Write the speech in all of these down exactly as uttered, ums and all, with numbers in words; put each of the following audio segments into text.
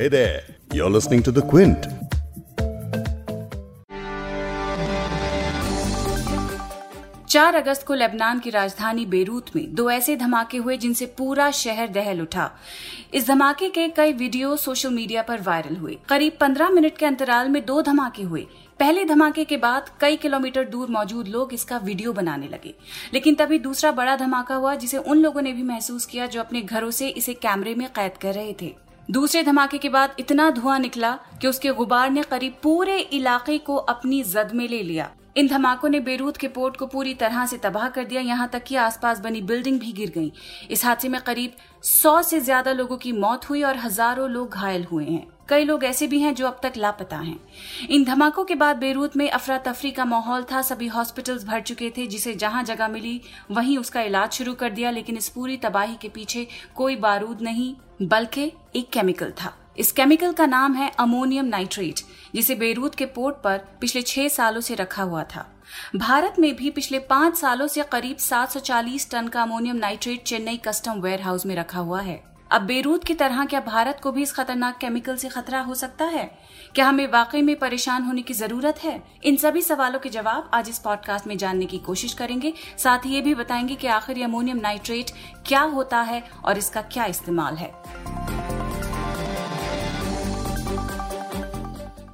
Hey there, you're listening to The Quint. चार अगस्त को Lebanon की राजधानी बेरूत में दो ऐसे धमाके हुए जिनसे पूरा शहर दहल उठा। इस धमाके के कई वीडियो सोशल मीडिया पर वायरल हुए। करीब पंद्रह मिनट के अंतराल में दो धमाके हुए। पहले धमाके के बाद कई किलोमीटर दूर मौजूद लोग इसका वीडियो बनाने लगे, लेकिन तभी दूसरा बड़ा धमाका हुआ जिसे उन लोगों ने भी महसूस किया जो अपने घरों से इसे कैमरे में कैद कर रहे थे। दूसरे धमाके के बाद इतना धुआं निकला कि उसके गुबार ने करीब पूरे इलाके को अपनी जद में ले लिया। इन धमाकों ने बेरूत के पोर्ट को पूरी तरह से तबाह कर दिया, यहाँ तक कि आसपास बनी बिल्डिंग भी गिर गई। इस हादसे में करीब सौ से ज्यादा लोगों की मौत हुई और हजारों लोग घायल हुए हैं। कई लोग ऐसे भी हैं जो अब तक लापता हैं। इन धमाकों के बाद बेरूत में अफरा तफरी का माहौल था। सभी हॉस्पिटल्स भर चुके थे, जिसे जहां जगह मिली वहीं उसका इलाज शुरू कर दिया, लेकिन इस पूरी तबाही के पीछे कोई बारूद नहीं बल्कि एक केमिकल था। इस केमिकल का नाम है अमोनियम नाइट्रेट, जिसे बेरूत के पोर्ट पर पिछले छह सालों से रखा हुआ था। भारत में भी पिछले पांच सालों से करीब सात सौ चालीस टन का ammonium nitrate Chennai custom warehouse में रखा हुआ है। अब बेरूत की तरह क्या भारत को भी इस खतरनाक केमिकल से खतरा हो सकता है? क्या हमें वाकई में परेशान होने की जरूरत है? इन सभी सवालों के जवाब आज इस पॉडकास्ट में जानने की कोशिश करेंगे। साथ ही ये भी बताएंगे कि आखिर अमोनियम नाइट्रेट क्या होता है और इसका क्या इस्तेमाल है।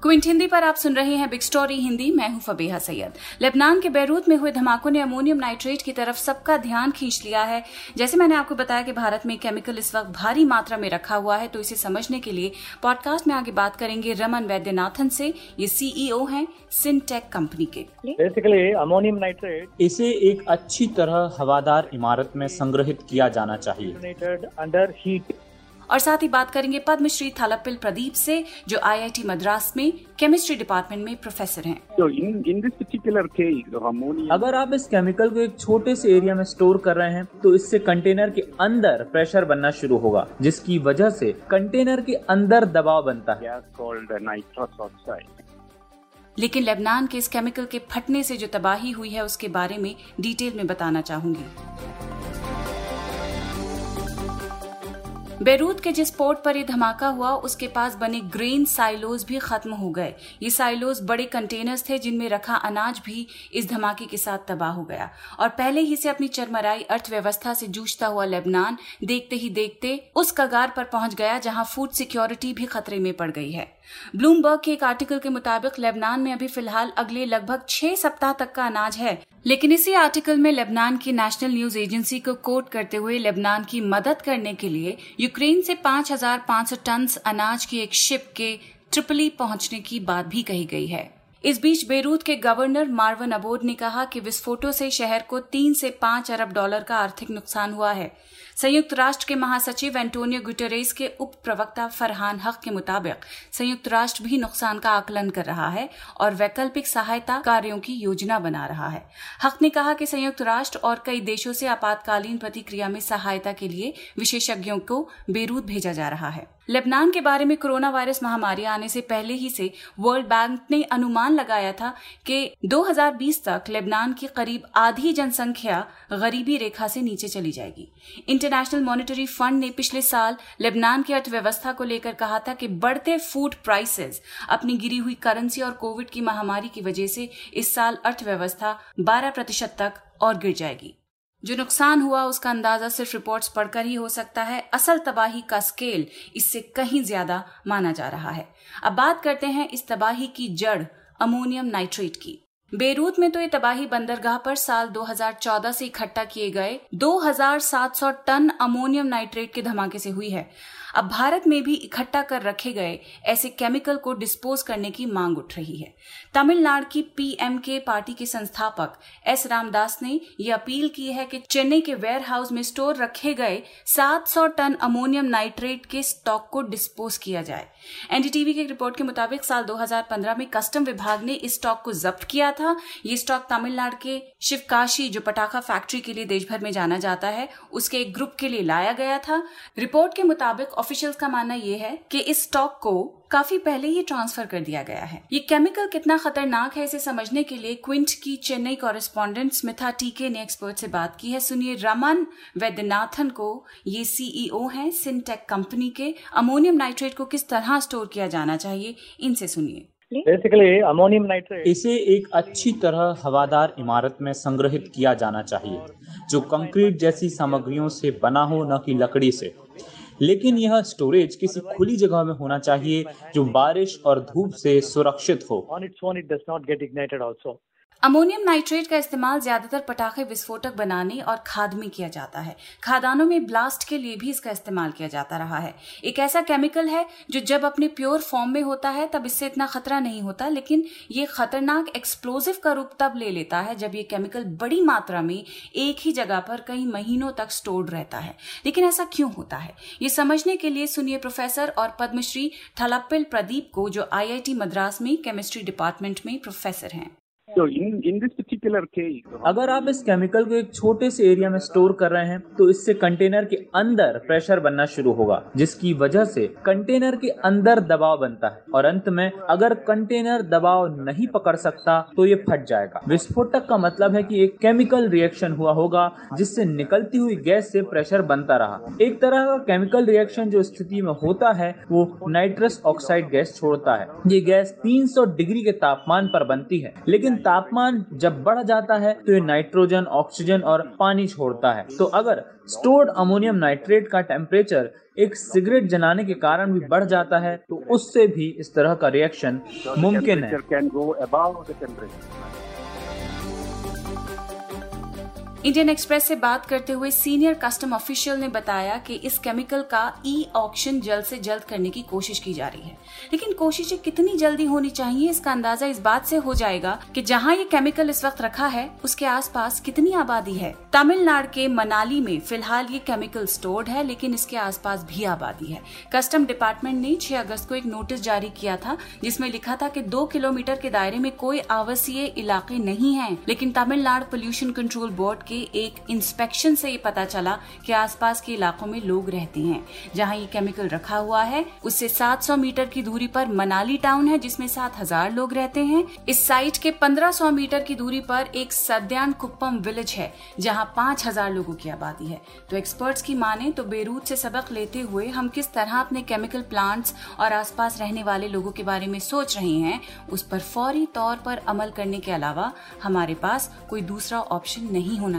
क्विंट हिंदी पर आप सुन रहे हैं बिग स्टोरी हिंदी। मैं हूं फबीहा सैयद। लेबनान के बेरूत में हुए धमाकों ने अमोनियम नाइट्रेट की तरफ सबका ध्यान खींच लिया है। जैसे मैंने आपको बताया कि भारत में केमिकल इस वक्त भारी मात्रा में रखा हुआ है, तो इसे समझने के लिए पॉडकास्ट में आगे बात करेंगे रमन वैद्यनाथन से। ये सीईओ हैं सिंटेक कंपनी के। बेसिकली अमोनियम नाइट्रेट इसे एक अच्छी तरह हवादार इमारत में संग्रहित किया जाना चाहिए। और साथ ही बात करेंगे पद्मश्री थलप्पिल प्रदीप से, जो आईआईटी मद्रास में केमिस्ट्री डिपार्टमेंट में प्रोफेसर हैं। तो in in this particular case ammonium, अगर आप इस केमिकल को एक छोटे से एरिया में स्टोर कर रहे हैं तो इससे कंटेनर के अंदर प्रेशर बनना शुरू होगा, जिसकी वजह से कंटेनर के अंदर दबाव बनता है। लेकिन लेबनान के इस केमिकल के फटने से जो तबाही हुई है उसके बारे में डिटेल में बताना चाहूंगी। बेरूत के जिस पोर्ट पर ये धमाका हुआ उसके पास बने ग्रेन साइलोज भी खत्म हो गए। ये साइलोज बड़े कंटेनर्स थे जिनमें रखा अनाज भी इस धमाके के साथ तबाह हो गया। और पहले ही से अपनी चरमराई अर्थव्यवस्था से जूझता हुआ लेबनान देखते ही देखते उस कगार पर पहुंच गया जहां फूड सिक्योरिटी भी खतरे में पड़ गई है। ब्लूमबर्ग के एक आर्टिकल के मुताबिक लेबनान में अभी फिलहाल अगले लगभग छह सप्ताह तक का अनाज है। लेकिन इसी आर्टिकल में लेबनान की नेशनल न्यूज एजेंसी को कोट करते हुए लेबनान की मदद करने के लिए यूक्रेन से पांच हज़ार पांच सौ टन अनाज की एक शिप के त्रिपोली पहुंचने की बात भी कही गई है। इस बीच बेरूत के गवर्नर मारवन अबोड ने कहा कि विस्फोटों से शहर को तीन से पांच अरब डॉलर का आर्थिक नुकसान हुआ है। संयुक्त राष्ट्र के महासचिव एंटोनियो गुटेरेस के उप प्रवक्ता फरहान हक के मुताबिक संयुक्त राष्ट्र भी नुकसान का आकलन कर रहा है और वैकल्पिक सहायता कार्यों की योजना बना रहा है। हक ने कहा कि संयुक्त राष्ट्र और कई देशों से आपातकालीन प्रतिक्रिया में सहायता के लिए विशेषज्ञों को बेरूत भेजा जा रहा है। लेबनान के बारे में कोरोना वायरस महामारी आने से पहले ही से वर्ल्ड बैंक ने अनुमान लगाया था कि दो हज़ार बीस तक लेबनान की करीब आधी जनसंख्या गरीबी रेखा से नीचे चली जाएगी। इंटरनेशनल मॉनेटरी फंड ने पिछले साल लेबनान की अर्थव्यवस्था को लेकर कहा था कि बढ़ते फूड प्राइसेस, अपनी गिरी हुई करेंसी और कोविड की महामारी की वजह से इस साल अर्थव्यवस्था बारह प्रतिशत तक और गिर जाएगी। जो नुकसान हुआ उसका अंदाजा सिर्फ रिपोर्ट्स पढ़कर ही हो सकता है। असल तबाही का स्केल इससे कहीं ज्यादा माना जा रहा है। अब बात करते हैं इस तबाही की जड़ अमोनियम नाइट्रेट की। बेरूत में तो ये तबाही बंदरगाह पर साल दो हज़ार चौदह से इकट्ठा किए गए दो हज़ार सात सौ टन अमोनियम नाइट्रेट के धमाके से हुई है। अब भारत में भी इकट्ठा कर रखे गए ऐसे केमिकल को डिस्पोज करने की मांग उठ रही है। तमिलनाडु की पीएमके पार्टी के संस्थापक एस रामदास ने यह अपील की है कि चेन्नई के वेयरहाउस में स्टोर रखे गए सात सौ टन अमोनियम नाइट्रेट के स्टॉक को डिस्पोज किया जाए। एनडीटीवी की रिपोर्ट के मुताबिक साल दो हज़ार पंद्रह में कस्टम विभाग ने इस स्टॉक को जब्त किया था। ये स्टॉक तमिलनाडु के शिवकाशी, जो पटाखा फैक्ट्री के लिए देश भर में जाना जाता है, उसके एक ग्रुप के लिए लाया गया था। रिपोर्ट के मुताबिक ऑफिशियल्स का मानना यह है कि इस स्टॉक को काफी पहले ही ट्रांसफर कर दिया गया है। ये केमिकल कितना खतरनाक है इसे समझने के लिए क्विंट की चेन्नई कॉरेस्पॉन्डेंट स्मिता टीके ने एक्सपर्ट से बात की है। सुनिए रमन वैद्यनाथन को। ये सीईओ हैं सिंटेक कंपनी के। अमोनियम नाइट्रेट को किस तरह स्टोर किया जाना चाहिए इनसे सुनिए। बेसिकली अमोनियम नाइट्रेट इसे एक अच्छी तरह हवादार इमारत में संग्रहित किया जाना चाहिए जो कंक्रीट जैसी सामग्रियों से बना हो, न कि लकड़ी से। लेकिन यह स्टोरेज किसी खुली जगह में होना चाहिए जो बारिश और धूप से सुरक्षित हो। अमोनियम नाइट्रेट का इस्तेमाल ज्यादातर पटाखे विस्फोटक बनाने और खाद में किया जाता है। खादानों में ब्लास्ट के लिए भी इसका इस्तेमाल किया जाता रहा है। एक ऐसा केमिकल है जो जब अपने प्योर फॉर्म में होता है तब इससे इतना खतरा नहीं होता, लेकिन ये खतरनाक एक्सप्लोजिव का रूप तब ले लेता है जब ये केमिकल बड़ी मात्रा में एक ही जगह पर कई महीनों तक स्टोर्ड रहता है। लेकिन ऐसा क्यों होता है ये समझने के लिए सुनिए प्रोफेसर और पद्मश्री थलप्पिल प्रदीप को, जो आई आई टी मद्रास में केमिस्ट्री डिपार्टमेंट में प्रोफेसर हैं। So in, in this particular case, अगर आप इस केमिकल को एक छोटे से एरिया में स्टोर कर रहे हैं तो इससे कंटेनर के अंदर प्रेशर बनना शुरू होगा, जिसकी वजह से कंटेनर के अंदर दबाव बनता है और अंत में अगर कंटेनर दबाव नहीं पकड़ सकता तो ये फट जाएगा। विस्फोटक का मतलब है कि एक केमिकल रिएक्शन हुआ होगा जिससे निकलती हुई गैस से प्रेशर बनता रहा। एक तरह का केमिकल रिएक्शन जो स्थिति में होता है वो नाइट्रस ऑक्साइड गैस छोड़ता है। ये गैस तीन सौ डिग्री के तापमान पर बनती है, लेकिन तापमान जब बढ़ जाता है तो ये नाइट्रोजन, ऑक्सीजन और पानी छोड़ता है। तो अगर स्टोर्ड अमोनियम नाइट्रेट का टेम्परेचर एक सिगरेट जलाने के कारण भी बढ़ जाता है तो उससे भी इस तरह का रिएक्शन मुमकिन है। इंडियन एक्सप्रेस से बात करते हुए सीनियर कस्टम ऑफिशियल ने बताया कि इस केमिकल का ई ऑक्शन जल्द से जल्द करने की कोशिश की जा रही है, लेकिन कोशिशें कितनी जल्दी होनी चाहिए इसका अंदाजा इस बात से हो जाएगा कि जहां ये केमिकल इस वक्त रखा है उसके आसपास कितनी आबादी है। तमिलनाडु के मनाली में फिलहाल ये केमिकल स्टोर्ड है, लेकिन इसके आसपास भी आबादी है। कस्टम डिपार्टमेंट ने छह अगस्त को एक नोटिस जारी किया था जिसमें लिखा था कि दो किलोमीटर के दायरे में कोई आवासीय इलाके नहीं है, लेकिन तमिलनाडु पोल्यूशन कंट्रोल बोर्ड एक इंस्पेक्शन से ये पता चला कि आसपास के इलाकों में लोग रहते हैं। जहां ये केमिकल रखा हुआ है उससे सात सौ मीटर की दूरी पर मनाली टाउन है जिसमें सात हज़ार लोग रहते हैं। इस साइट के पंद्रह सौ मीटर की दूरी पर एक सत्यान कुप्पम विलेज है जहां पाँच हज़ार लोगों की आबादी है। तो एक्सपर्ट्स की माने तो बेरूत से सबक लेते हुए हम किस तरह अपने केमिकल प्लांट्स और आसपास रहने वाले लोगों के बारे में सोच रहे हैं उस पर फौरी तौर पर अमल करने के अलावा हमारे पास कोई दूसरा ऑप्शन नहीं होना